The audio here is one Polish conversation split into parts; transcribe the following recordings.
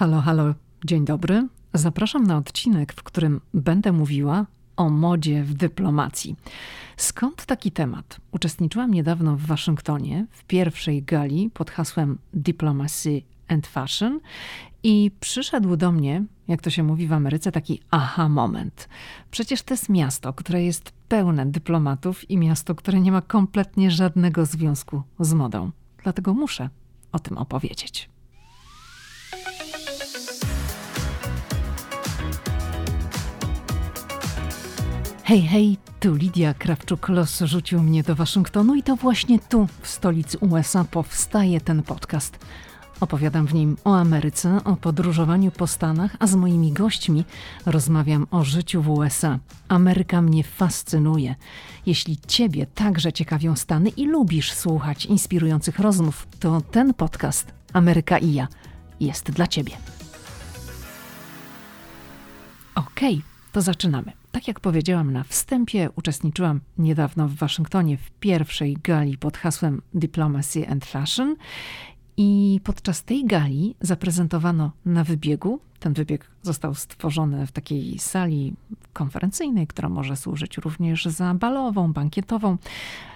Halo, halo, dzień dobry. Zapraszam na odcinek, w którym będę mówiła o modzie w dyplomacji. Skąd taki temat? Uczestniczyłam niedawno w Waszyngtonie w pierwszej gali pod hasłem Diplomacy and Fashion i przyszedł do mnie, jak to się mówi w Ameryce, taki aha moment. Przecież to jest miasto, które jest pełne dyplomatów i miasto, które nie ma kompletnie żadnego związku z modą. Dlatego muszę o tym opowiedzieć. Hej, hej, tu Lidia Krawczuk. Los rzucił mnie do Waszyngtonu i to właśnie tu, w stolicy USA, powstaje ten podcast. Opowiadam w nim o Ameryce, o podróżowaniu po Stanach, a z moimi gośćmi rozmawiam o życiu w USA. Ameryka mnie fascynuje. Jeśli Ciebie także ciekawią Stany i lubisz słuchać inspirujących rozmów, to ten podcast Ameryka i ja jest dla Ciebie. Okej, to zaczynamy. Tak jak powiedziałam na wstępie, uczestniczyłam niedawno w Waszyngtonie w pierwszej gali pod hasłem Diplomacy and Fashion i podczas tej gali zaprezentowano na wybiegu, ten wybieg został stworzony w takiej sali konferencyjnej, która może służyć również za balową, bankietową.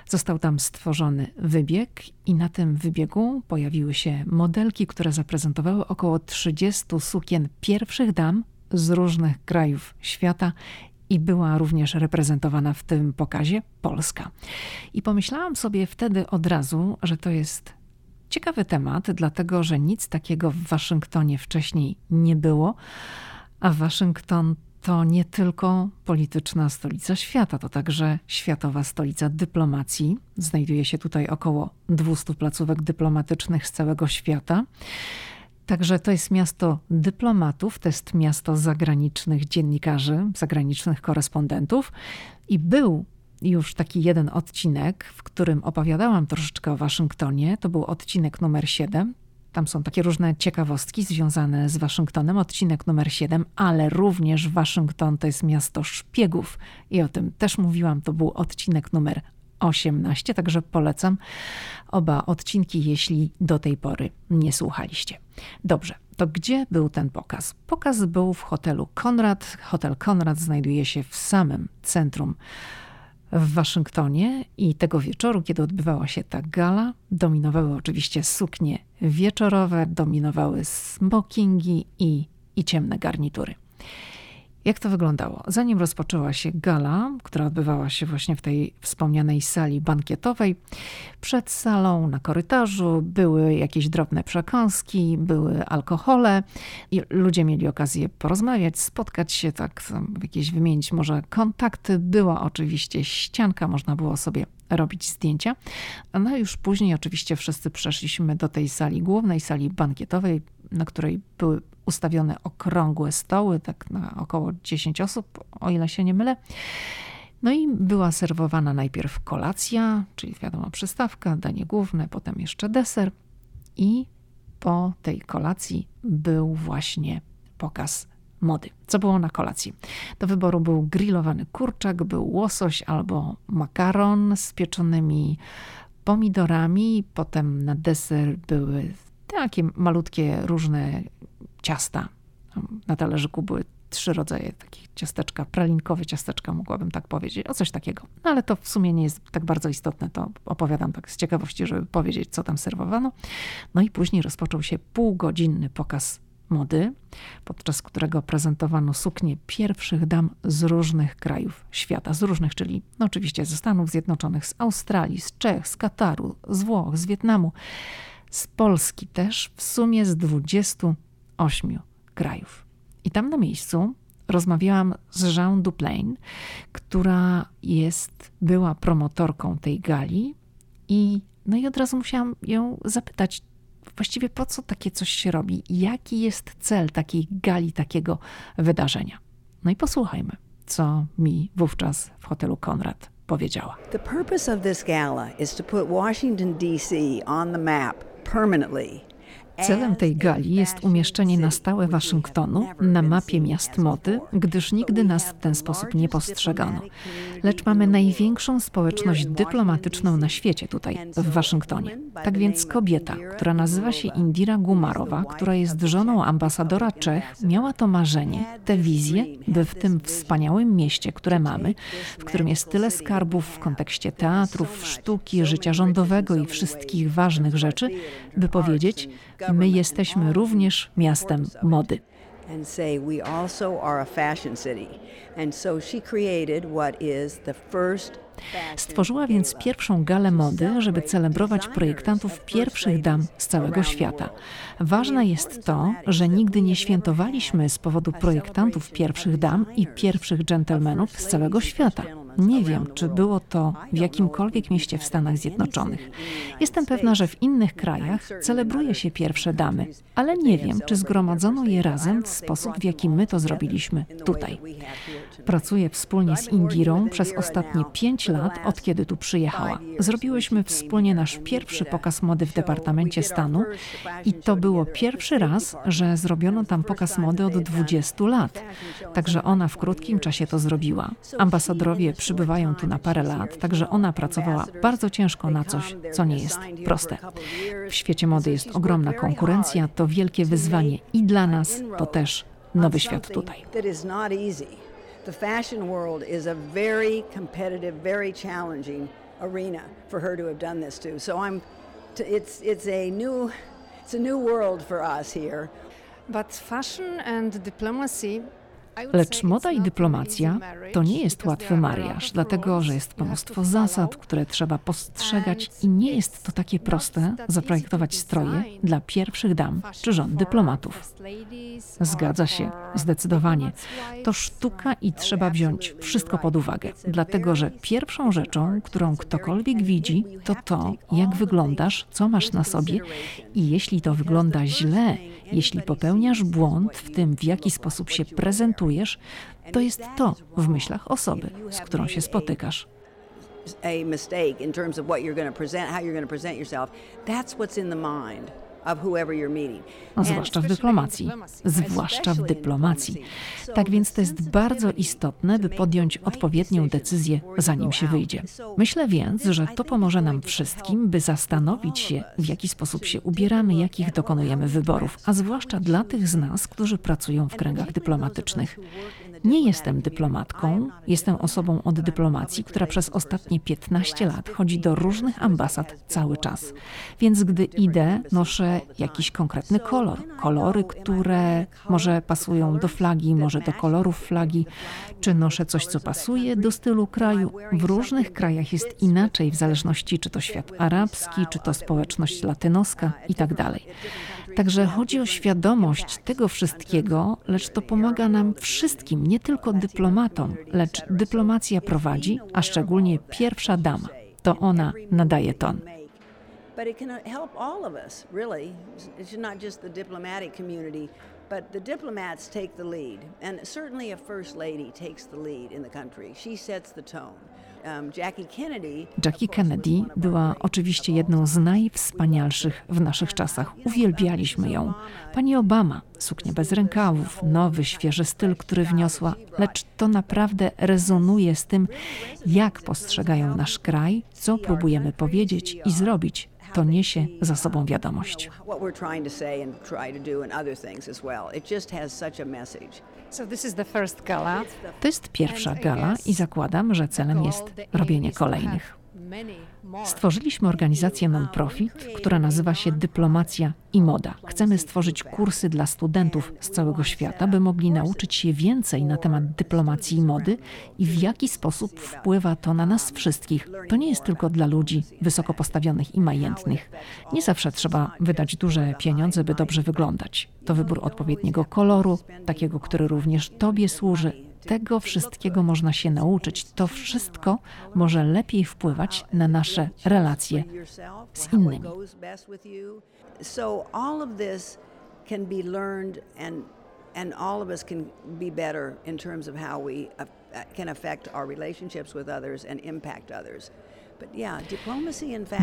Został tam stworzony wybieg i na tym wybiegu pojawiły się modelki, które zaprezentowały około 30 sukien pierwszych dam z różnych krajów świata. I była również reprezentowana w tym pokazie Polska. I pomyślałam sobie wtedy od razu, że to jest ciekawy temat, dlatego że nic takiego w Waszyngtonie wcześniej nie było, a Waszyngton to nie tylko polityczna stolica świata, to także światowa stolica dyplomacji. Znajduje się tutaj około 200 placówek dyplomatycznych z całego świata. Także to jest miasto dyplomatów, to jest miasto zagranicznych dziennikarzy, zagranicznych korespondentów i był już taki jeden odcinek, w którym opowiadałam troszeczkę o Waszyngtonie. To był odcinek numer 7. Tam są takie różne ciekawostki związane z Waszyngtonem. Odcinek numer 7, ale również Waszyngton to jest miasto szpiegów i o tym też mówiłam. To był odcinek numer 18, także polecam oba odcinki, jeśli do tej pory nie słuchaliście. Dobrze, to gdzie był ten pokaz? Pokaz był w hotelu Conrad. Hotel Conrad znajduje się w samym centrum w Waszyngtonie i tego wieczoru, kiedy odbywała się ta gala, dominowały oczywiście suknie wieczorowe, dominowały smokingi i ciemne garnitury. Jak to wyglądało? Zanim rozpoczęła się gala, która odbywała się właśnie w tej wspomnianej sali bankietowej, przed salą na korytarzu były jakieś drobne przekąski, były alkohole i ludzie mieli okazję porozmawiać, spotkać się, tak jakieś wymienić może kontakty. Była oczywiście ścianka, można było sobie robić zdjęcia. No już później oczywiście wszyscy przeszliśmy do tej sali głównej, sali bankietowej, na której były ustawione okrągłe stoły, tak na około 10 osób, o ile się nie mylę. No i była serwowana najpierw kolacja, czyli wiadomo przystawka, danie główne, potem jeszcze deser i po tej kolacji był właśnie pokaz mody. Co było na kolacji? Do wyboru był grillowany kurczak, był łosoś albo makaron z pieczonymi pomidorami, potem na deser były takie malutkie różne ciasta. Na talerzyku były 3 rodzaje takich ciasteczka, pralinkowe ciasteczka, mogłabym tak powiedzieć, o coś takiego. No ale to w sumie nie jest tak bardzo istotne, to opowiadam tak z ciekawości, żeby powiedzieć, co tam serwowano. No i później rozpoczął się półgodzinny pokaz mody, podczas którego prezentowano suknie pierwszych dam z różnych krajów świata, z różnych, czyli no oczywiście ze Stanów Zjednoczonych, z Australii, z Czech, z Kataru, z Włoch, z Wietnamu, z Polski też, w sumie z 28 krajów. I tam na miejscu rozmawiałam z Jean Duplain, która była promotorką tej gali i od razu musiałam ją zapytać, właściwie po co takie coś się robi? Jaki jest cel takiej gali, takiego wydarzenia? No i posłuchajmy, co mi wówczas w hotelu Conrad powiedziała. The purpose of this gala is to put Washington D.C. on the map permanently Celem tej gali jest umieszczenie na stałe Waszyngtonu na mapie miast mody, gdyż nigdy nas w ten sposób nie postrzegano. Lecz mamy największą społeczność dyplomatyczną na świecie tutaj, w Waszyngtonie. Tak więc kobieta, która nazywa się Indira Gumarowa, która jest żoną ambasadora Czech, miała to marzenie, tę wizję, by w tym wspaniałym mieście, które mamy, w którym jest tyle skarbów w kontekście teatrów, sztuki, życia rządowego i wszystkich ważnych rzeczy, by powiedzieć, my jesteśmy również miastem mody. And say we also are a fashion city. And so she created what is the first. Stworzyła więc pierwszą galę mody, żeby celebrować projektantów pierwszych dam z całego świata. Ważne jest to, że nigdy nie świętowaliśmy z powodu projektantów pierwszych dam i pierwszych dżentelmenów z całego świata. Nie wiem, czy było to w jakimkolwiek mieście w Stanach Zjednoczonych. Jestem pewna, że w innych krajach celebruje się pierwsze damy, ale nie wiem, czy zgromadzono je razem w sposób, w jaki my to zrobiliśmy tutaj. Pracuję wspólnie z Indirą przez ostatnie 5 lat, od kiedy tu przyjechała. Zrobiłyśmy wspólnie nasz pierwszy pokaz mody w Departamencie Stanu i to było pierwszy raz, że zrobiono tam pokaz mody od 20 lat. Także ona w krótkim czasie to zrobiła. Ambasadorowie przybywają tu na parę lat, także ona pracowała bardzo ciężko na coś, co nie jest proste. W świecie mody jest ogromna konkurencja, to wielkie wyzwanie i dla nas, to też nowy świat tutaj. The fashion world is a very competitive, very challenging arena for her to have done this to. So it's a new world for us here. But fashion and diplomacy. Lecz moda i dyplomacja to nie jest łatwy mariaż, dlatego że jest mnóstwo zasad, które trzeba postrzegać i nie jest to takie proste zaprojektować stroje dla pierwszych dam czy żon dyplomatów. Zgadza się, zdecydowanie. To sztuka i trzeba wziąć wszystko pod uwagę, dlatego że pierwszą rzeczą, którą ktokolwiek widzi, to to, jak wyglądasz, co masz na sobie i jeśli to wygląda źle, jeśli popełniasz błąd w tym, w jaki sposób się prezentujesz, to jest to w myślach osoby, z którą się spotykasz. Zwłaszcza w dyplomacji. Tak więc to jest bardzo istotne, by podjąć odpowiednią decyzję, zanim się wyjdzie. Myślę więc, że to pomoże nam wszystkim, by zastanowić się, w jaki sposób się ubieramy, jakich dokonujemy wyborów, a zwłaszcza dla tych z nas, którzy pracują w kręgach dyplomatycznych. Nie jestem dyplomatką, jestem osobą od dyplomacji, która przez ostatnie 15 lat chodzi do różnych ambasad cały czas. Więc gdy idę, noszę jakiś konkretny kolor. Kolory, które może pasują do flagi, może do kolorów flagi, czy noszę coś, co pasuje do stylu kraju. W różnych krajach jest inaczej, w zależności czy to świat arabski, czy to społeczność latynoska i tak dalej. Także chodzi o świadomość tego wszystkiego, lecz to pomaga nam wszystkim, nie tylko dyplomatom, lecz dyplomacja prowadzi, a szczególnie pierwsza dama. To ona nadaje ton. But it can help all of us, really. It's not just the diplomatic community, but the diplomats take the lead. And certainly a first lady takes the lead in the country. She sets the tone. Jackie Kennedy była oczywiście jedną z najwspanialszych w naszych czasach. Uwielbialiśmy ją. Pani Obama, suknia bez rękawów, nowy, świeży styl, który wniosła, lecz to naprawdę rezonuje z tym, jak postrzegają nasz kraj, co próbujemy powiedzieć i zrobić. To niesie za sobą wiadomość. To jest pierwsza gala i zakładam, że celem jest robienie kolejnych. Stworzyliśmy organizację non-profit, która nazywa się Dyplomacja i Moda. Chcemy stworzyć kursy dla studentów z całego świata, by mogli nauczyć się więcej na temat dyplomacji i mody i w jaki sposób wpływa to na nas wszystkich. To nie jest tylko dla ludzi wysoko postawionych i majętnych. Nie zawsze trzeba wydać duże pieniądze, by dobrze wyglądać. To wybór odpowiedniego koloru, takiego, który również Tobie służy. Tego wszystkiego można się nauczyć. To wszystko może lepiej wpływać na nasze relacje z innymi.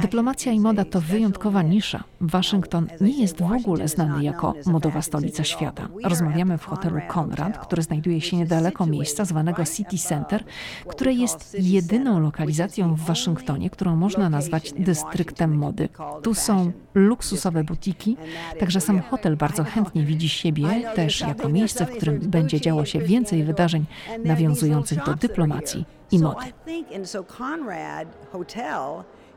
Dyplomacja i moda to wyjątkowa nisza. Waszyngton nie jest w ogóle znany jako modowa stolica świata. Rozmawiamy w hotelu Conrad, który znajduje się niedaleko miejsca zwanego City Center, które jest jedyną lokalizacją w Waszyngtonie, którą można nazwać dystryktem mody. Tu są luksusowe butiki, także sam hotel bardzo chętnie widzi siebie też jako miejsce, w którym będzie działo się więcej wydarzeń nawiązujących do dyplomacji i mody. So Conrad Hotel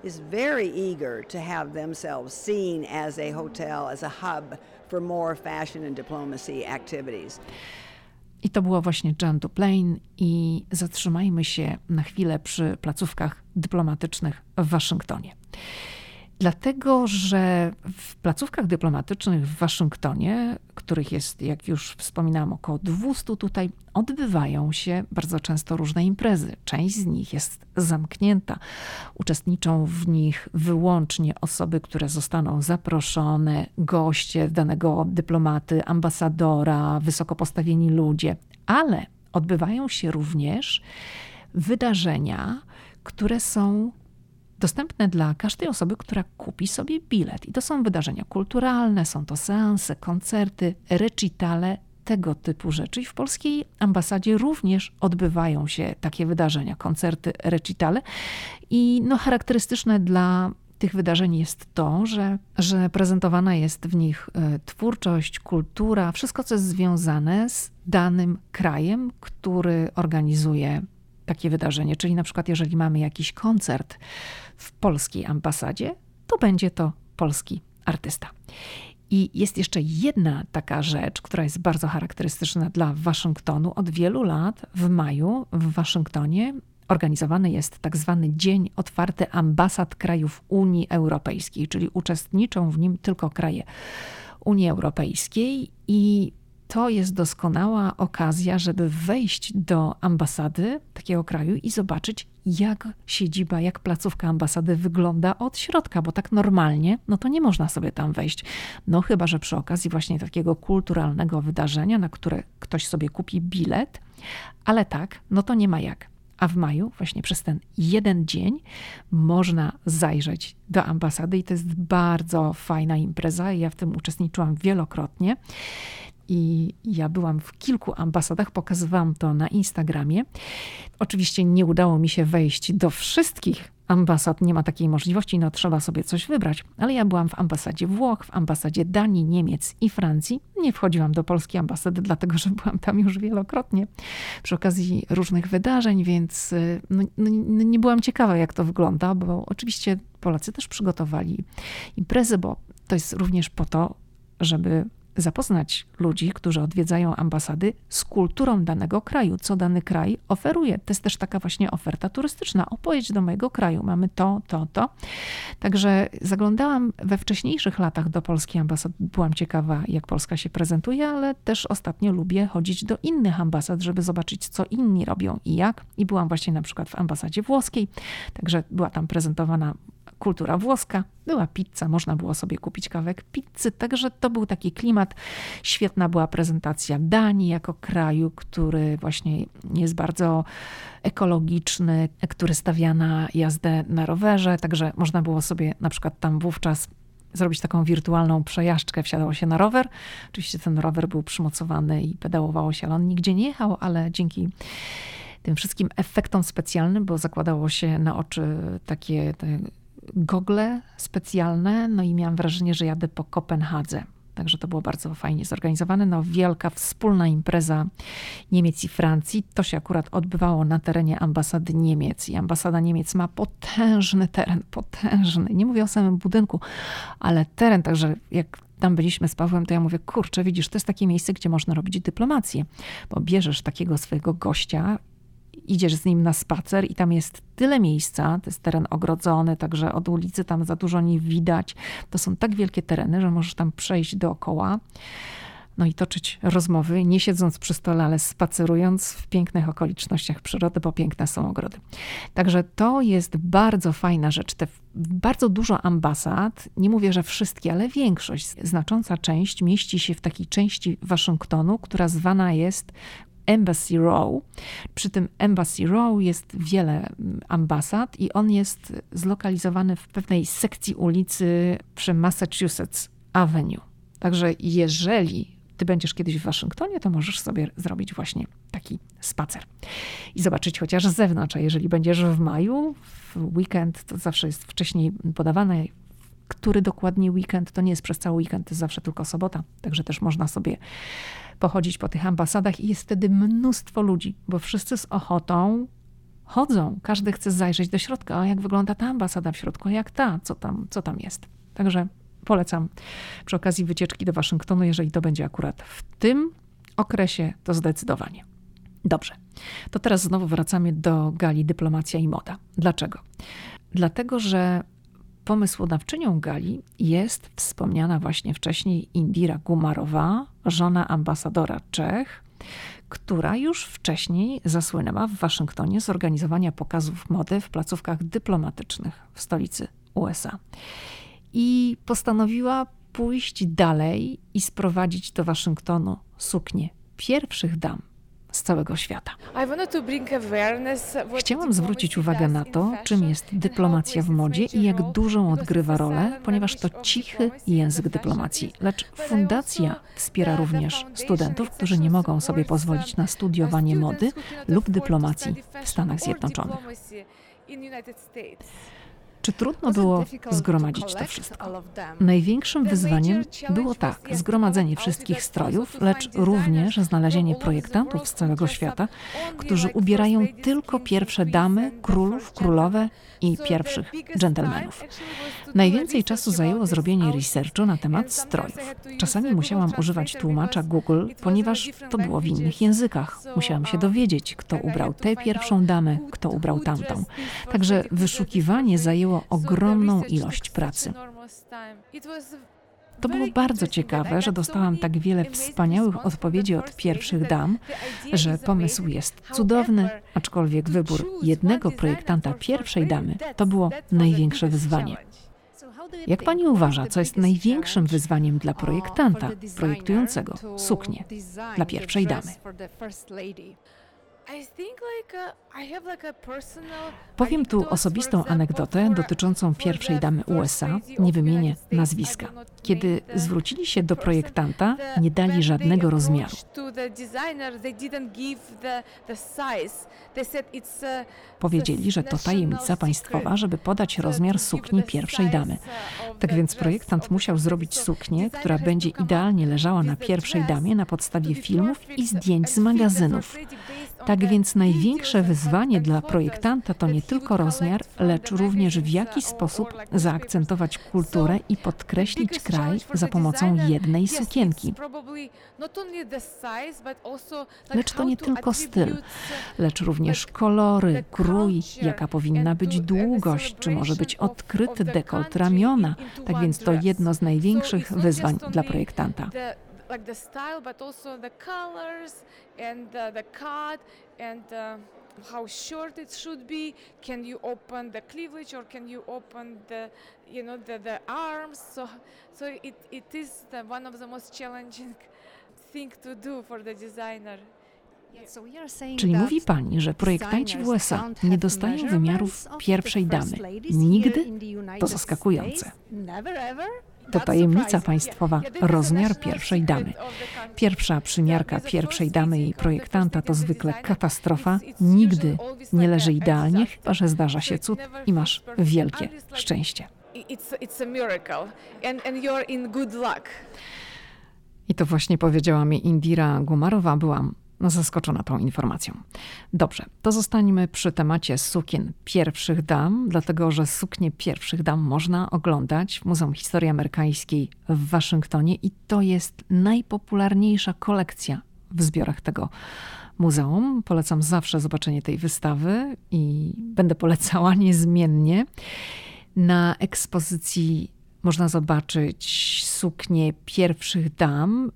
is very eager to have themselves seen as a hotel, as a hub for more fashion and diplomacy activities. I to było właśnie Jean Duplain i zatrzymajmy się na chwilę przy placówkach dyplomatycznych w Waszyngtonie. Dlatego, że w placówkach dyplomatycznych w Waszyngtonie, których jest, jak już wspominałam, około 200 tutaj, odbywają się bardzo często różne imprezy. Część z nich jest zamknięta. Uczestniczą w nich wyłącznie osoby, które zostaną zaproszone, goście danego dyplomaty, ambasadora, wysoko postawieni ludzie. Ale odbywają się również wydarzenia, które są dostępne dla każdej osoby, która kupi sobie bilet. I to są wydarzenia kulturalne, są to seanse, koncerty, recitale, tego typu rzeczy. I w polskiej ambasadzie również odbywają się takie wydarzenia, koncerty, recitale. I charakterystyczne dla tych wydarzeń jest to, że prezentowana jest w nich twórczość, kultura, wszystko, co jest związane z danym krajem, który organizuje takie wydarzenie, czyli na przykład jeżeli mamy jakiś koncert w polskiej ambasadzie, to będzie to polski artysta. I jest jeszcze jedna taka rzecz, która jest bardzo charakterystyczna dla Waszyngtonu. Od wielu lat w maju w Waszyngtonie organizowany jest tak zwany Dzień Otwarty Ambasad Krajów Unii Europejskiej, czyli uczestniczą w nim tylko kraje Unii Europejskiej i to jest doskonała okazja, żeby wejść do ambasady takiego kraju i zobaczyć, jak siedziba, jak placówka ambasady wygląda od środka, bo tak normalnie, to nie można sobie tam wejść. Chyba że przy okazji właśnie takiego kulturalnego wydarzenia, na które ktoś sobie kupi bilet, ale tak, to nie ma jak. A w maju właśnie przez ten jeden dzień można zajrzeć do ambasady i to jest bardzo fajna impreza. Ja w tym uczestniczyłam wielokrotnie. I ja byłam w kilku ambasadach, pokazywałam to na Instagramie. Oczywiście nie udało mi się wejść do wszystkich ambasad, nie ma takiej możliwości, trzeba sobie coś wybrać. Ale ja byłam w ambasadzie Włoch, w ambasadzie Danii, Niemiec i Francji. Nie wchodziłam do polskiej ambasady, dlatego że byłam tam już wielokrotnie przy okazji różnych wydarzeń, więc nie byłam ciekawa, jak to wygląda, bo oczywiście Polacy też przygotowali imprezy, bo to jest również po to, żeby zapoznać ludzi, którzy odwiedzają ambasady z kulturą danego kraju, co dany kraj oferuje. To jest też taka właśnie oferta turystyczna. Opowiedź do mojego kraju. Mamy to. Także zaglądałam we wcześniejszych latach do polskiej ambasady. Byłam ciekawa, jak Polska się prezentuje, ale też ostatnio lubię chodzić do innych ambasad, żeby zobaczyć, co inni robią i jak. I byłam właśnie na przykład w ambasadzie włoskiej, także była tam prezentowana kultura włoska, była pizza, można było sobie kupić kawałek pizzy, także to był taki klimat. Świetna była prezentacja Danii jako kraju, który właśnie jest bardzo ekologiczny, który stawia na jazdę na rowerze, także można było sobie na przykład tam wówczas zrobić taką wirtualną przejażdżkę. Wsiadało się na rower. Oczywiście ten rower był przymocowany i pedałowało się, ale on nigdzie nie jechał, ale dzięki tym wszystkim efektom specjalnym, bo zakładało się na oczy takie gogle specjalne, i miałam wrażenie, że jadę po Kopenhadze. Także to było bardzo fajnie zorganizowane. Wielka wspólna impreza Niemiec i Francji. To się akurat odbywało na terenie ambasady Niemiec. I ambasada Niemiec ma potężny teren, potężny. Nie mówię o samym budynku, ale teren. Także jak tam byliśmy z Pawłem, to ja mówię, kurczę, widzisz, to jest takie miejsce, gdzie można robić dyplomację. Bo bierzesz takiego swojego gościa, idziesz z nim na spacer i tam jest tyle miejsca, to jest teren ogrodzony, także od ulicy tam za dużo nie widać. To są tak wielkie tereny, że możesz tam przejść dookoła, i toczyć rozmowy, nie siedząc przy stole, ale spacerując w pięknych okolicznościach przyrody, bo piękne są ogrody. Także to jest bardzo fajna rzecz. Bardzo dużo ambasad, nie mówię, że wszystkie, ale większość, znacząca część mieści się w takiej części Waszyngtonu, która zwana jest Embassy Row. Przy tym Embassy Row jest wiele ambasad i on jest zlokalizowany w pewnej sekcji ulicy przy Massachusetts Avenue. Także jeżeli ty będziesz kiedyś w Waszyngtonie, to możesz sobie zrobić właśnie taki spacer i zobaczyć chociaż z zewnątrz. A jeżeli będziesz w maju, w weekend, to zawsze jest wcześniej podawane, który dokładnie weekend, to nie jest przez cały weekend, to jest zawsze tylko sobota. Także też można sobie pochodzić po tych ambasadach i jest wtedy mnóstwo ludzi, bo wszyscy z ochotą chodzą. Każdy chce zajrzeć do środka. A jak wygląda ta ambasada w środku? A jak ta? Co tam jest? Także polecam przy okazji wycieczki do Waszyngtonu, jeżeli to będzie akurat w tym okresie, to zdecydowanie. Dobrze, to teraz znowu wracamy do gali Dyplomacja i Moda. Dlaczego? Dlatego, że pomysłodawczynią gali jest wspomniana właśnie wcześniej Indira Gumarowa, żona ambasadora Czech, która już wcześniej zasłynęła w Waszyngtonie z organizowania pokazów mody w placówkach dyplomatycznych w stolicy USA. I postanowiła pójść dalej i sprowadzić do Waszyngtonu suknie pierwszych dam z całego świata. Chciałam zwrócić uwagę na to, czym jest dyplomacja w modzie i jak dużą odgrywa rolę, ponieważ to cichy język dyplomacji. Lecz fundacja wspiera również studentów, którzy nie mogą sobie pozwolić na studiowanie mody lub dyplomacji w Stanach Zjednoczonych. Czy trudno było zgromadzić to wszystko? Największym wyzwaniem było zgromadzenie wszystkich strojów, lecz również znalezienie projektantów z całego świata, którzy ubierają tylko pierwsze damy, królów, królowe i pierwszych dżentelmenów. Najwięcej czasu zajęło zrobienie researchu na temat strojów. Czasami musiałam używać tłumacza Google, ponieważ to było w innych językach. Musiałam się dowiedzieć, kto ubrał tę pierwszą damę, kto ubrał tamtą. Także wyszukiwanie zajęło ogromną ilość pracy. To było bardzo ciekawe, że dostałam tak wiele wspaniałych odpowiedzi od pierwszych dam, że pomysł jest cudowny, aczkolwiek wybór jednego projektanta pierwszej damy to było największe wyzwanie. Jak pani uważa, co jest największym wyzwaniem dla projektanta projektującego suknię dla pierwszej damy? Powiem tu osobistą anegdotę dotyczącą pierwszej damy USA, nie wymienię nazwiska. Kiedy zwrócili się do projektanta, nie dali żadnego rozmiaru. Powiedzieli, że to tajemnica państwowa, żeby podać rozmiar sukni pierwszej damy. Tak więc projektant musiał zrobić suknię, która będzie idealnie leżała na pierwszej damie na podstawie filmów i zdjęć z magazynów. Tak więc największe wyzwanie dla projektanta to nie tylko rozmiar, lecz również w jaki sposób zaakcentować kulturę i podkreślić kraj za pomocą jednej sukienki. Lecz to nie tylko styl, lecz również kolory, krój, jaka powinna być długość, czy może być odkryty dekolt ramiona. Tak więc to jedno z największych wyzwań dla projektanta. Like the style, but also the colors and the cut and how short it should be. Can you open the cleavage or can you open the arms? So it is one of the most challenging thing to do for the designer. Czyli mówi pani, że projektanci w USA nie dostają wymiarów pierwszej damy. Nigdy? To zaskakujące. To tajemnica państwowa, rozmiar pierwszej damy. Pierwsza przymiarka pierwszej damy i projektanta to zwykle katastrofa. Nigdy nie leży idealnie, chyba że zdarza się cud i masz wielkie szczęście. I to właśnie powiedziała mi Indira Gumarowa. Byłam zaskoczona tą informacją. Dobrze, to zostańmy przy temacie sukien pierwszych dam, dlatego że suknie pierwszych dam można oglądać w Muzeum Historii Amerykańskiej w Waszyngtonie i to jest najpopularniejsza kolekcja w zbiorach tego muzeum. Polecam zawsze zobaczenie tej wystawy i będę polecała niezmiennie. Na ekspozycji można zobaczyć suknie pierwszych dam.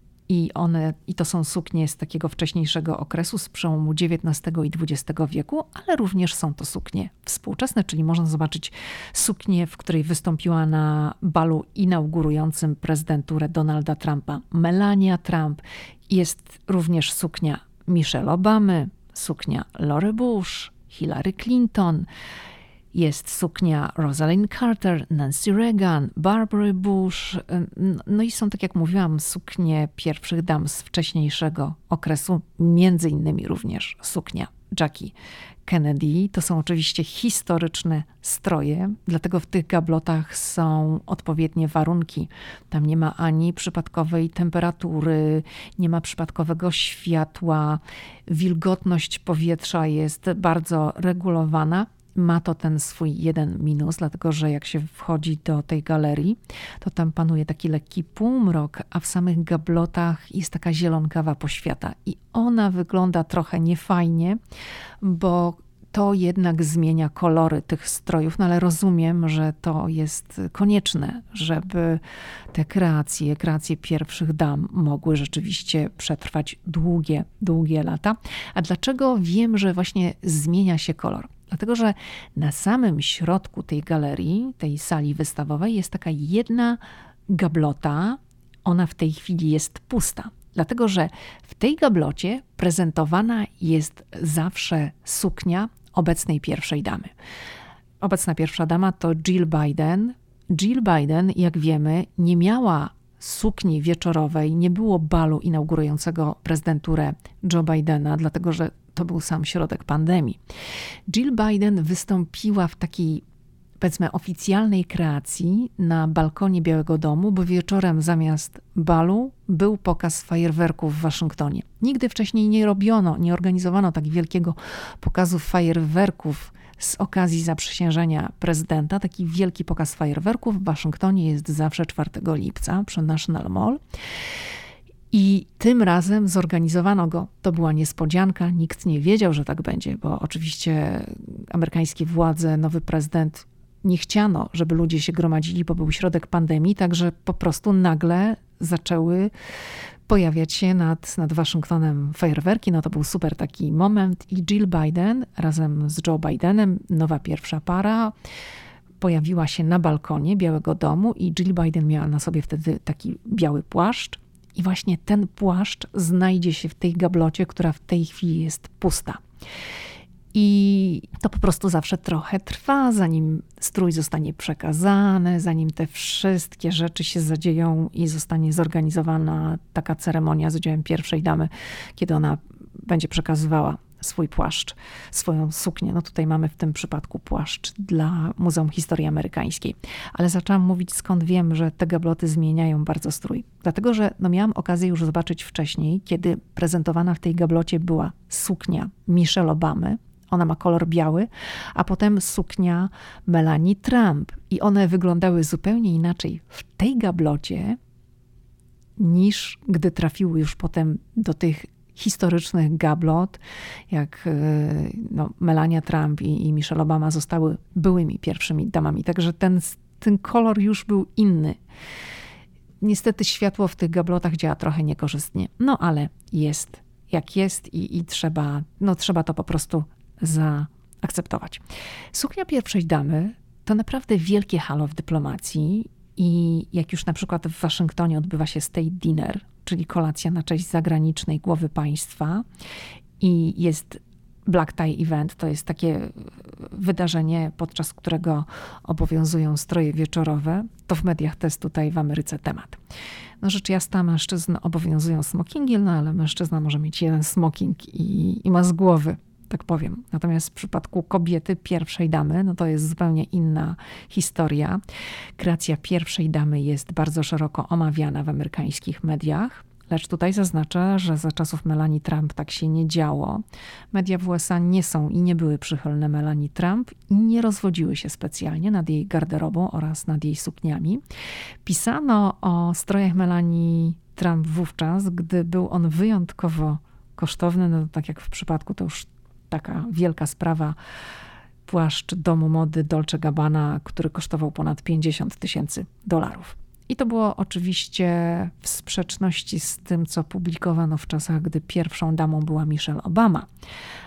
I to są suknie z takiego wcześniejszego okresu, z przełomu XIX i XX wieku, ale również są to suknie współczesne, czyli można zobaczyć suknię, w której wystąpiła na balu inaugurującym prezydenturę Donalda Trumpa Melania Trump. Jest również suknia Michelle Obamy, suknia Lori Bush, Hillary Clinton, jest suknia Rosalind Carter, Nancy Reagan, Barbary Bush, no i są, tak jak mówiłam, suknie pierwszych dam z wcześniejszego okresu, między innymi również suknia Jackie Kennedy. To są oczywiście historyczne stroje, dlatego w tych gablotach są odpowiednie warunki. Tam nie ma ani przypadkowej temperatury, nie ma przypadkowego światła, wilgotność powietrza jest bardzo regulowana. Ma to ten swój jeden minus, dlatego że jak się wchodzi do tej galerii, to tam panuje taki lekki półmrok, a w samych gablotach jest taka zielonkawa poświata i ona wygląda trochę niefajnie, bo to jednak zmienia kolory tych strojów, no ale rozumiem, że to jest konieczne, żeby te kreacje pierwszych dam mogły rzeczywiście przetrwać długie lata. A dlaczego wiem, że właśnie zmienia się kolor? Dlatego, że na samym środku tej galerii, tej sali wystawowej jest taka jedna gablota. Ona w tej chwili jest pusta, dlatego że w tej gablocie prezentowana jest zawsze suknia obecnej pierwszej damy. Obecna pierwsza dama to Jill Biden. Jill Biden, jak wiemy, nie miała sukni wieczorowej, nie było balu inaugurującego prezydenturę Joe Bidena, dlatego że to był sam środek pandemii. Jill Biden wystąpiła w takiej, powiedzmy, oficjalnej kreacji na balkonie Białego Domu, bo wieczorem zamiast balu był pokaz fajerwerków w Waszyngtonie. Nigdy wcześniej nie organizowano tak wielkiego pokazu fajerwerków z okazji zaprzysiężenia prezydenta. Taki wielki pokaz fajerwerków w Waszyngtonie jest zawsze 4 lipca przy National Mall. I tym razem zorganizowano go. To była niespodzianka, nikt nie wiedział, że tak będzie, bo oczywiście amerykańskie władze, nowy prezydent, nie chciano, żeby ludzie się gromadzili, bo był środek pandemii, także po prostu nagle zaczęły pojawiać się nad Waszyngtonem fajerwerki. No to był super taki moment i Jill Biden razem z Joe Bidenem, nowa pierwsza para, pojawiła się na balkonie Białego Domu i Jill Biden miała na sobie wtedy taki biały płaszcz. I właśnie ten płaszcz znajdzie się w tej gablocie, która w tej chwili jest pusta. I to po prostu zawsze trochę trwa, zanim strój zostanie przekazany, zanim te wszystkie rzeczy się zadzieją i zostanie zorganizowana taka ceremonia z udziałem pierwszej damy, kiedy ona będzie przekazywała swój płaszcz, swoją suknię. No tutaj mamy w tym przypadku płaszcz dla Muzeum Historii Amerykańskiej. Ale zaczęłam mówić, skąd wiem, że te gabloty zmieniają bardzo strój. Dlatego, że miałam okazję już zobaczyć wcześniej, kiedy prezentowana w tej gablocie była suknia Michelle Obamy. Ona ma kolor biały, a potem suknia Melanie Trump. I one wyglądały zupełnie inaczej w tej gablocie, niż gdy trafiły już potem do tych historycznych gablot, jak Melania Trump i Michelle Obama zostały byłymi pierwszymi damami. Także ten kolor już był inny. Niestety światło w tych gablotach działa trochę niekorzystnie. No ale jest jak jest i trzeba to po prostu zaakceptować. Suknia pierwszej damy to naprawdę wielkie halo w dyplomacji i jak już na przykład w Waszyngtonie odbywa się state dinner, czyli kolacja na cześć zagranicznej głowy państwa i jest black tie event, to jest takie wydarzenie, podczas którego obowiązują stroje wieczorowe, to w mediach to jest tutaj w Ameryce temat. No rzecz jasna, mężczyzn obowiązują smokingi, no ale mężczyzna może mieć jeden smoking i ma z głowy, tak powiem. Natomiast w przypadku kobiety pierwszej damy, no to jest zupełnie inna historia. Kreacja pierwszej damy jest bardzo szeroko omawiana w amerykańskich mediach, lecz tutaj zaznaczę, że za czasów Melanie Trump tak się nie działo. Media w USA nie są i nie były przychylne Melanie Trump i nie rozwodziły się specjalnie nad jej garderobą oraz nad jej sukniami. Pisano o strojach Melanie Trump wówczas, gdy był on wyjątkowo kosztowny, no tak jak w przypadku to już taka wielka sprawa, płaszcz domu mody Dolce & Gabbana, który kosztował ponad $50,000. I to było oczywiście w sprzeczności z tym, co publikowano w czasach, gdy pierwszą damą była Michelle Obama.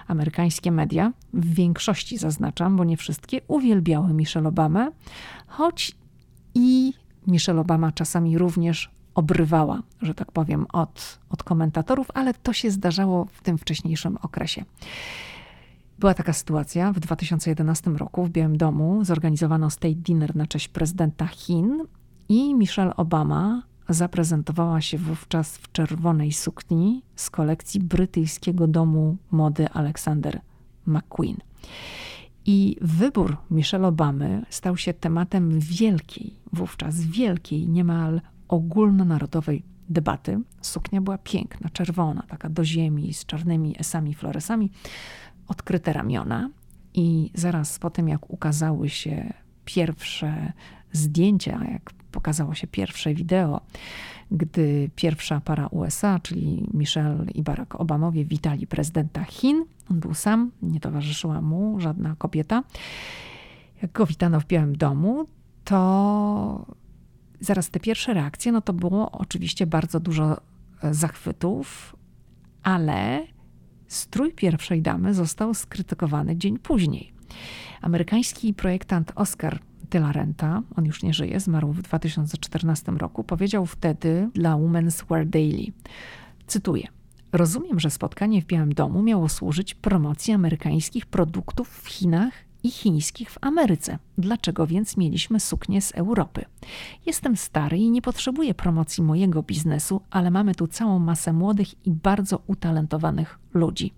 Amerykańskie media, w większości zaznaczam, bo nie wszystkie, uwielbiały Michelle Obamę, choć i Michelle Obama czasami również obrywała, że tak powiem, od komentatorów, ale to się zdarzało w tym wcześniejszym okresie. Była taka sytuacja w 2011 roku w Białym Domu. Zorganizowano state dinner na cześć prezydenta Chin i Michelle Obama zaprezentowała się wówczas w czerwonej sukni z kolekcji brytyjskiego domu mody Alexander McQueen. I wybór Michelle Obamy stał się tematem wówczas wielkiej, niemal ogólnonarodowej debaty. Suknia była piękna, czerwona, taka do ziemi, z czarnymi esami, floresami, odkryte ramiona. I zaraz po tym, jak ukazały się pierwsze zdjęcia, jak pokazało się pierwsze wideo, gdy pierwsza para USA, czyli Michelle i Barack Obamowie, witali prezydenta Chin. On był sam, nie towarzyszyła mu żadna kobieta. Jak go witano w Białym Domu, to zaraz te pierwsze reakcje, no to było oczywiście bardzo dużo zachwytów, ale strój pierwszej damy został skrytykowany dzień później. Amerykański projektant Oscar de la Renta, on już nie żyje, zmarł w 2014 roku, powiedział wtedy dla Women's Wear Daily, cytuję: rozumiem, że spotkanie w Białym Domu miało służyć promocji amerykańskich produktów w Chinach i chińskich w Ameryce. Dlaczego więc mieliśmy suknie z Europy? Jestem stary i nie potrzebuję promocji mojego biznesu, ale mamy tu całą masę młodych i bardzo utalentowanych ludzi.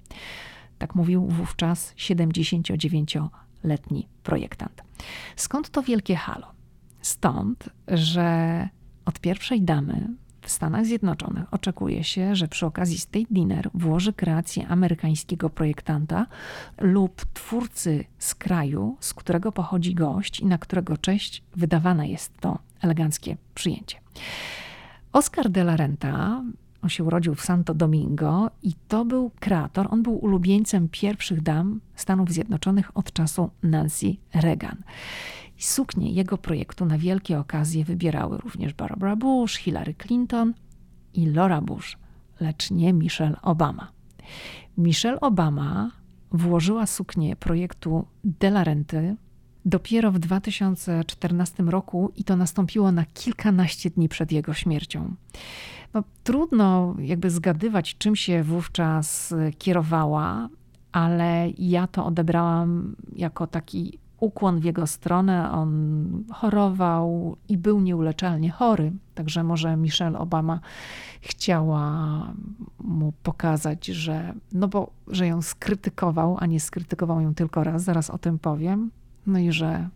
Tak mówił wówczas 79-letni projektant. Skąd to wielkie halo? Stąd, że od pierwszej damy w Stanach Zjednoczonych oczekuje się, że przy okazji state dinner włoży kreację amerykańskiego projektanta lub twórcy z kraju, z którego pochodzi gość i na którego cześć wydawane jest to eleganckie przyjęcie. Oscar de la Renta, on się urodził w Santo Domingo i to był kreator, on był ulubieńcem pierwszych dam Stanów Zjednoczonych od czasu Nancy Reagan. Suknie jego projektu na wielkie okazje wybierały również Barbara Bush, Hillary Clinton i Laura Bush, lecz nie Michelle Obama. Michelle Obama włożyła suknię projektu de la Renty dopiero w 2014 roku i to nastąpiło na kilkanaście dni przed jego śmiercią. No, trudno jakby zgadywać, czym się wówczas kierowała, ale ja to odebrałam jako taki ukłon w jego stronę. On chorował i był nieuleczalnie chory, także może Michelle Obama chciała mu pokazać, że, no bo, że ją skrytykował, a nie skrytykował ją tylko raz, zaraz o tym powiem. No i że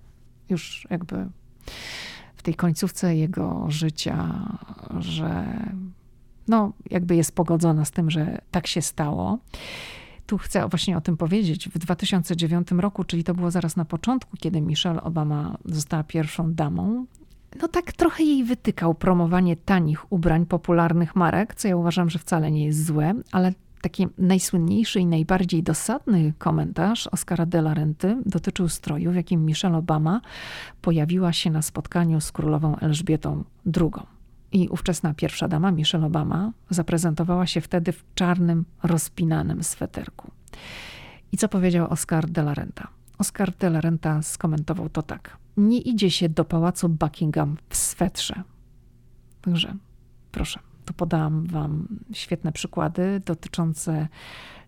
już jakby w tej końcówce jego życia, że no jakby jest pogodzona z tym, że tak się stało. Tu chcę właśnie o tym powiedzieć. W 2009 roku, czyli to było zaraz na początku, kiedy Michelle Obama została pierwszą damą, no tak trochę jej wytykał promowanie tanich ubrań popularnych marek, co ja uważam, że wcale nie jest złe, ale taki najsłynniejszy i najbardziej dosadny komentarz Oscara de la Renty dotyczył stroju, w jakim Michelle Obama pojawiła się na spotkaniu z królową Elżbietą II. I ówczesna pierwsza dama Michelle Obama zaprezentowała się wtedy w czarnym, rozpinanym sweterku. I co powiedział Oscar de la Renta? Oscar de la Renta skomentował to tak: nie idzie się do pałacu Buckingham w swetrze. Także proszę. To podałam wam świetne przykłady dotyczące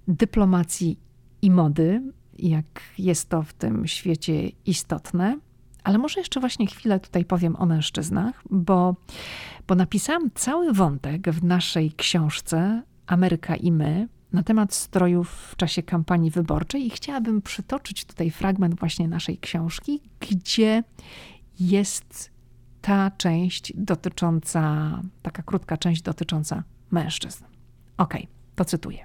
dyplomacji i mody, jak jest to w tym świecie istotne. Ale może jeszcze właśnie chwilę tutaj powiem o mężczyznach, bo napisałam cały wątek w naszej książce Ameryka i my na temat strojów w czasie kampanii wyborczej i chciałabym przytoczyć tutaj fragment właśnie naszej książki, gdzie jest ta część dotycząca, taka krótka część dotycząca mężczyzn. Okej, to cytuję.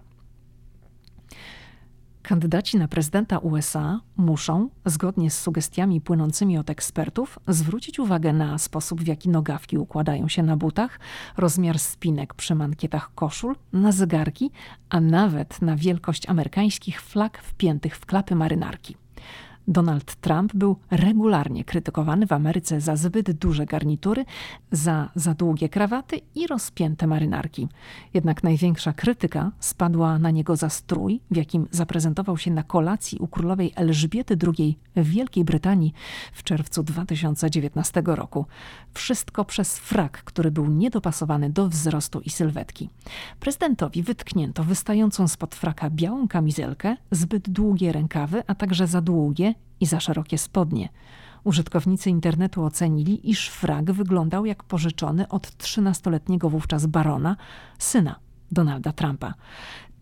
Kandydaci na prezydenta USA muszą, zgodnie z sugestiami płynącymi od ekspertów, zwrócić uwagę na sposób, w jaki nogawki układają się na butach, rozmiar spinek przy mankietach koszul, na zegarki, a nawet na wielkość amerykańskich flag wpiętych w klapy marynarki. Donald Trump był regularnie krytykowany w Ameryce za zbyt duże garnitury, za długie krawaty i rozpięte marynarki. Jednak największa krytyka spadła na niego za strój, w jakim zaprezentował się na kolacji u królowej Elżbiety II w Wielkiej Brytanii w czerwcu 2019 roku. Wszystko przez frak, który był niedopasowany do wzrostu i sylwetki. Prezydentowi wytknięto wystającą spod fraka białą kamizelkę, zbyt długie rękawy, a także za długie i za szerokie spodnie. Użytkownicy internetu ocenili, iż frak wyglądał jak pożyczony od 13-letniego wówczas barona, syna Donalda Trumpa.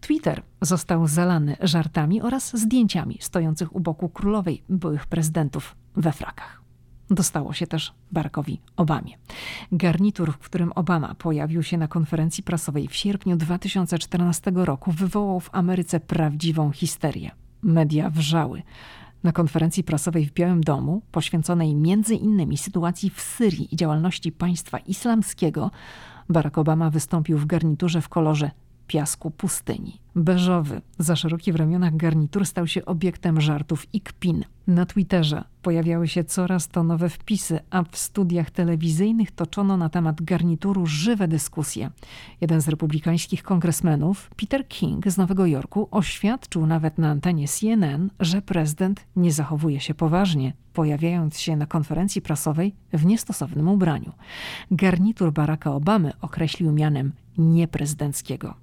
Twitter został zalany żartami oraz zdjęciami stojących u boku królowej, byłych prezydentów we frakach. Dostało się też Barackowi Obamie. Garnitur, w którym Obama pojawił się na konferencji prasowej w sierpniu 2014 roku, wywołał w Ameryce prawdziwą histerię. Media wrzały. Na konferencji prasowej w Białym Domu, poświęconej między innymi sytuacji w Syrii i działalności państwa islamskiego, Barack Obama wystąpił w garniturze w kolorze piasku pustyni. Beżowy, za szeroki w ramionach garnitur stał się obiektem żartów i kpin. Na Twitterze pojawiały się coraz to nowe wpisy, a w studiach telewizyjnych toczono na temat garnituru żywe dyskusje. Jeden z republikańskich kongresmenów, Peter King z Nowego Jorku, oświadczył nawet na antenie CNN, że prezydent nie zachowuje się poważnie, pojawiając się na konferencji prasowej w niestosownym ubraniu. Garnitur Baracka Obamy określił mianem nieprezydenckiego.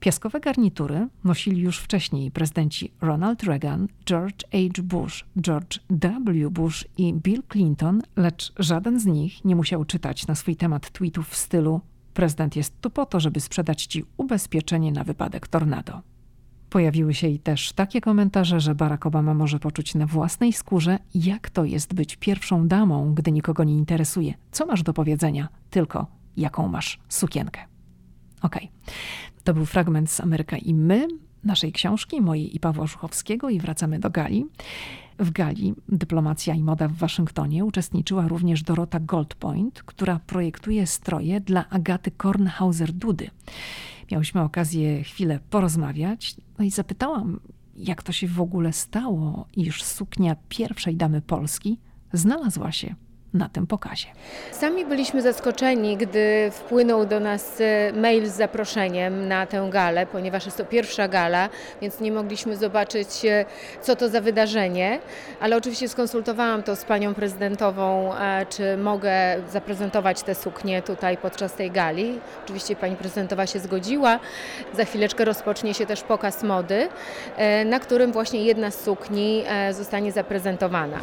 Piaskowe garnitury nosili już wcześniej prezydenci Ronald Reagan, George H. Bush, George W. Bush i Bill Clinton, lecz żaden z nich nie musiał czytać na swój temat tweetów w stylu „Prezydent jest tu po to, żeby sprzedać ci ubezpieczenie na wypadek tornado”. Pojawiły się i też takie komentarze, że Barack Obama może poczuć na własnej skórze, jak to jest być pierwszą damą, gdy nikogo nie interesuje, co masz do powiedzenia, tylko jaką masz sukienkę. Okej. To był fragment z Ameryka i my, naszej książki, mojej i Pawła Żuchowskiego, i wracamy do gali. W gali Dyplomacja i moda w Waszyngtonie uczestniczyła również Dorota Goldpoint, która projektuje stroje dla Agaty Kornhauser-Dudy. Miałyśmy okazję chwilę porozmawiać, no i zapytałam, jak to się w ogóle stało, iż suknia pierwszej damy Polski znalazła się na tym pokazie. Sami byliśmy zaskoczeni, gdy wpłynął do nas mail z zaproszeniem na tę galę, ponieważ jest to pierwsza gala, więc nie mogliśmy zobaczyć, co to za wydarzenie, ale oczywiście skonsultowałam to z panią prezydentową, czy mogę zaprezentować tę suknię tutaj podczas tej gali. Oczywiście pani prezydentowa się zgodziła. Za chwileczkę rozpocznie się też pokaz mody, na którym właśnie jedna z sukni zostanie zaprezentowana.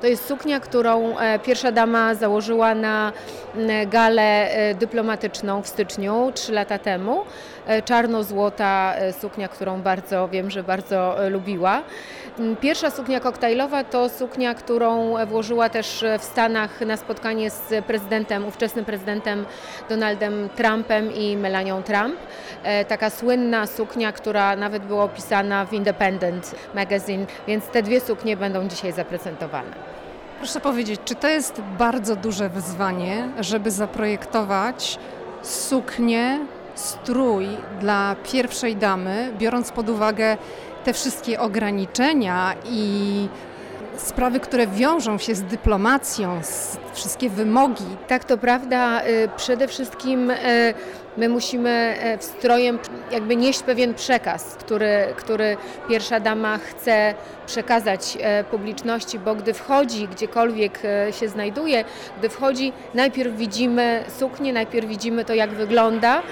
To jest suknia, którą pierwsza dama założyła na galę dyplomatyczną w styczniu 3 lata temu. Czarno-złota suknia, którą bardzo lubiła. Pierwsza suknia koktajlowa to suknia, którą włożyła też w Stanach na spotkanie z ówczesnym prezydentem Donaldem Trumpem i Melanią Trump. Taka słynna suknia, która nawet była opisana w Independent Magazine, więc te dwie suknie będą dzisiaj zaprezentowane. Proszę powiedzieć, czy to jest bardzo duże wyzwanie, żeby zaprojektować suknię, strój dla pierwszej damy, biorąc pod uwagę te wszystkie ograniczenia i sprawy, które wiążą się z dyplomacją, z wszystkie wymogi? Tak, to prawda. Przede wszystkim my musimy w strojem jakby nieść pewien przekaz, który pierwsza dama chce przekazać publiczności, bo gdy wchodzi, gdziekolwiek się znajduje, najpierw widzimy suknię, najpierw widzimy to, jak wygląda,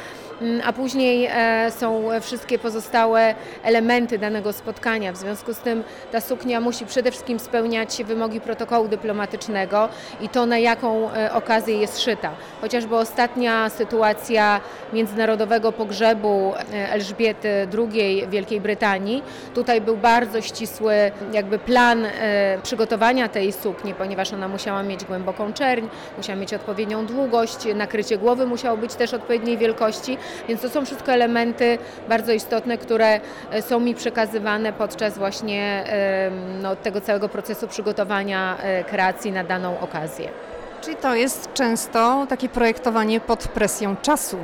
a później są wszystkie pozostałe elementy danego spotkania. W związku z tym ta suknia musi przede wszystkim spełniać wymogi protokołu dyplomatycznego i to, na jaką okazję jest szyta. Chociażby ostatnia sytuacja międzynarodowego pogrzebu Elżbiety II w Wielkiej Brytanii. Tutaj był bardzo ścisły jakby plan przygotowania tej sukni, ponieważ ona musiała mieć głęboką czerń, musiała mieć odpowiednią długość, nakrycie głowy musiało być też odpowiedniej wielkości. Więc to są wszystko elementy bardzo istotne, które są mi przekazywane podczas właśnie tego całego procesu przygotowania kreacji na daną okazję. Czyli to jest często takie projektowanie pod presją czasu,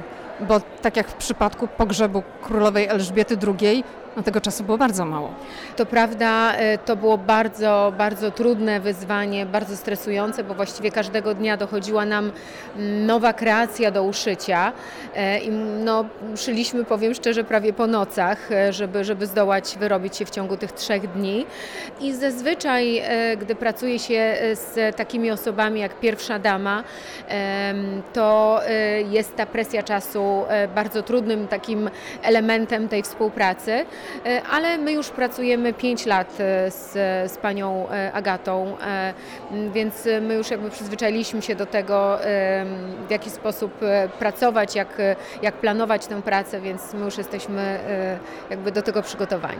bo tak jak w przypadku pogrzebu królowej Elżbiety II, No tego czasu było bardzo mało. To prawda, to było bardzo, bardzo trudne wyzwanie, bardzo stresujące, bo właściwie każdego dnia dochodziła nam nowa kreacja do uszycia. I no, szyliśmy, powiem szczerze, prawie po nocach, żeby zdołać wyrobić się w ciągu tych 3 dni. I zazwyczaj, gdy pracuje się z takimi osobami jak pierwsza dama, to jest ta presja czasu bardzo trudnym takim elementem tej współpracy. Ale my już pracujemy 5 lat z panią Agatą, więc my już jakby przyzwyczailiśmy się do tego, w jaki sposób pracować, jak planować tę pracę, więc my już jesteśmy jakby do tego przygotowani.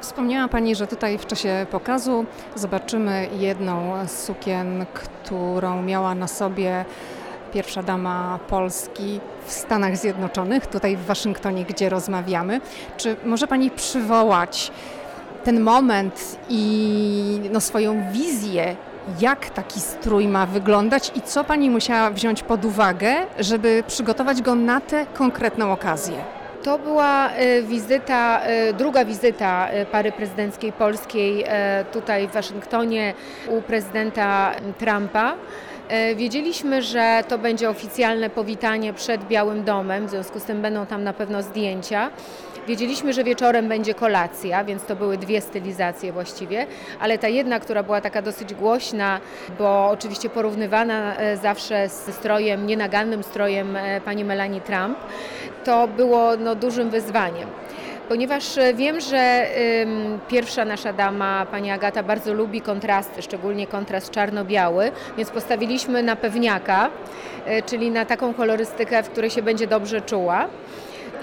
Wspomniała Pani, że tutaj w czasie pokazu zobaczymy jedną z sukien, którą miała na sobie pierwsza dama Polski w Stanach Zjednoczonych, tutaj w Waszyngtonie, gdzie rozmawiamy. Czy może Pani przywołać ten moment i no, swoją wizję, jak taki strój ma wyglądać i co Pani musiała wziąć pod uwagę, żeby przygotować go na tę konkretną okazję? To była wizyta, druga wizyta pary prezydenckiej polskiej tutaj w Waszyngtonie u prezydenta Trumpa. Wiedzieliśmy, że to będzie oficjalne powitanie przed Białym Domem, w związku z tym będą tam na pewno zdjęcia. Wiedzieliśmy, że wieczorem będzie kolacja, więc to były 2 stylizacje właściwie, ale ta jedna, która była taka dosyć głośna, bo oczywiście porównywana zawsze z strojem, nienagannym strojem pani Melanie Trump, to było no, dużym wyzwaniem. Ponieważ wiem, że pierwsza nasza dama, pani Agata, bardzo lubi kontrasty, szczególnie kontrast czarno-biały, więc postawiliśmy na pewniaka, czyli na taką kolorystykę, w której się będzie dobrze czuła.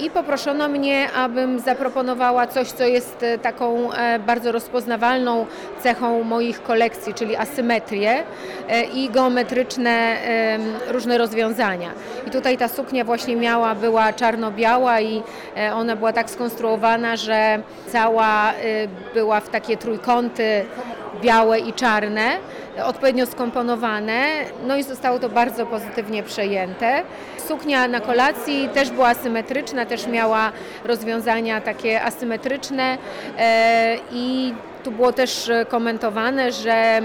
I poproszono mnie, abym zaproponowała coś, co jest taką bardzo rozpoznawalną cechą moich kolekcji, czyli asymetrię i geometryczne różne rozwiązania. I tutaj ta suknia właśnie była czarno-biała i ona była tak skonstruowana, że cała była w takie trójkąty białe i czarne, odpowiednio skomponowane, no i zostało to bardzo pozytywnie przejęte. Suknia na kolacji też była asymetryczna, też miała rozwiązania takie asymetryczne i tu było też komentowane, że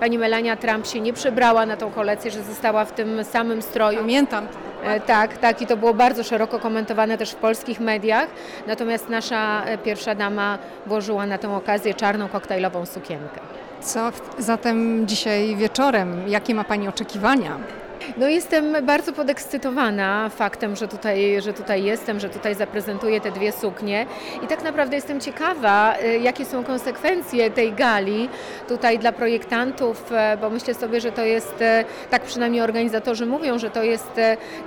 pani Melania Trump się nie przebrała na tą kolację, że została w tym samym stroju. Pamiętam. Tak i to było bardzo szeroko komentowane też w polskich mediach, natomiast nasza pierwsza dama włożyła na tę okazję czarną koktajlową sukienkę. Co zatem dzisiaj wieczorem? Jakie ma Pani oczekiwania? No jestem bardzo podekscytowana faktem, że tutaj jestem, że tutaj zaprezentuję te 2 suknie i tak naprawdę jestem ciekawa, jakie są konsekwencje tej gali tutaj dla projektantów, bo myślę sobie, że to jest, tak przynajmniej organizatorzy mówią, że to jest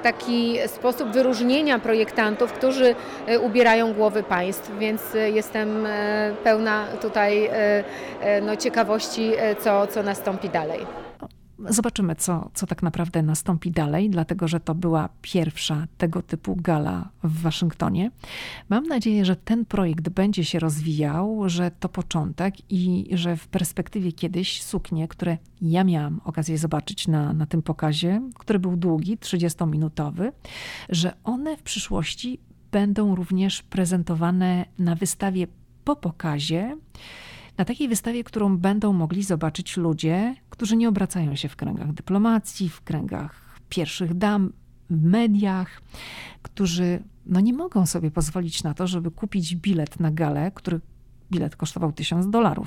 taki sposób wyróżnienia projektantów, którzy ubierają głowy państw, więc jestem pełna tutaj no, ciekawości, co nastąpi dalej. Zobaczymy, co tak naprawdę nastąpi dalej, dlatego że to była pierwsza tego typu gala w Waszyngtonie. Mam nadzieję, że ten projekt będzie się rozwijał, że to początek i że w perspektywie kiedyś suknie, które ja miałam okazję zobaczyć na tym pokazie, który był długi, 30-minutowy, że one w przyszłości będą również prezentowane na wystawie po pokazie, na takiej wystawie, którą będą mogli zobaczyć ludzie, którzy nie obracają się w kręgach dyplomacji, w kręgach pierwszych dam, w mediach, którzy no nie mogą sobie pozwolić na to, żeby kupić bilet na galę, który bilet kosztował $1000.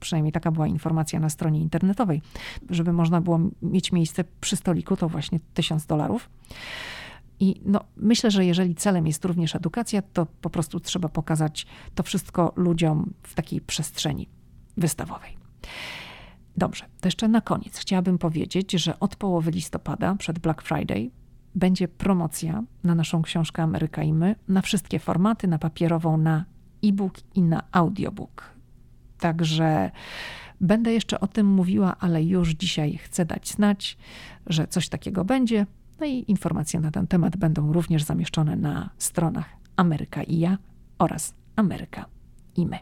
Przynajmniej taka była informacja na stronie internetowej. Żeby można było mieć miejsce przy stoliku, to właśnie $1000. I no, myślę, że jeżeli celem jest również edukacja, to po prostu trzeba pokazać to wszystko ludziom w takiej przestrzeni wystawowej. Dobrze, to jeszcze na koniec chciałabym powiedzieć, że od połowy listopada, przed Black Friday, będzie promocja na naszą książkę Ameryka i my, na wszystkie formaty, na papierową, na e-book i na audiobook. Także będę jeszcze o tym mówiła, ale już dzisiaj chcę dać znać, że coś takiego będzie. No i informacje na ten temat będą również zamieszczone na stronach Ameryka i ja oraz Ameryka i my.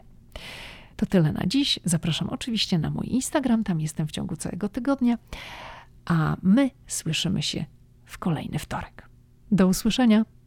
To tyle na dziś. Zapraszam oczywiście na mój Instagram, tam jestem w ciągu całego tygodnia, a my słyszymy się w kolejny wtorek. Do usłyszenia!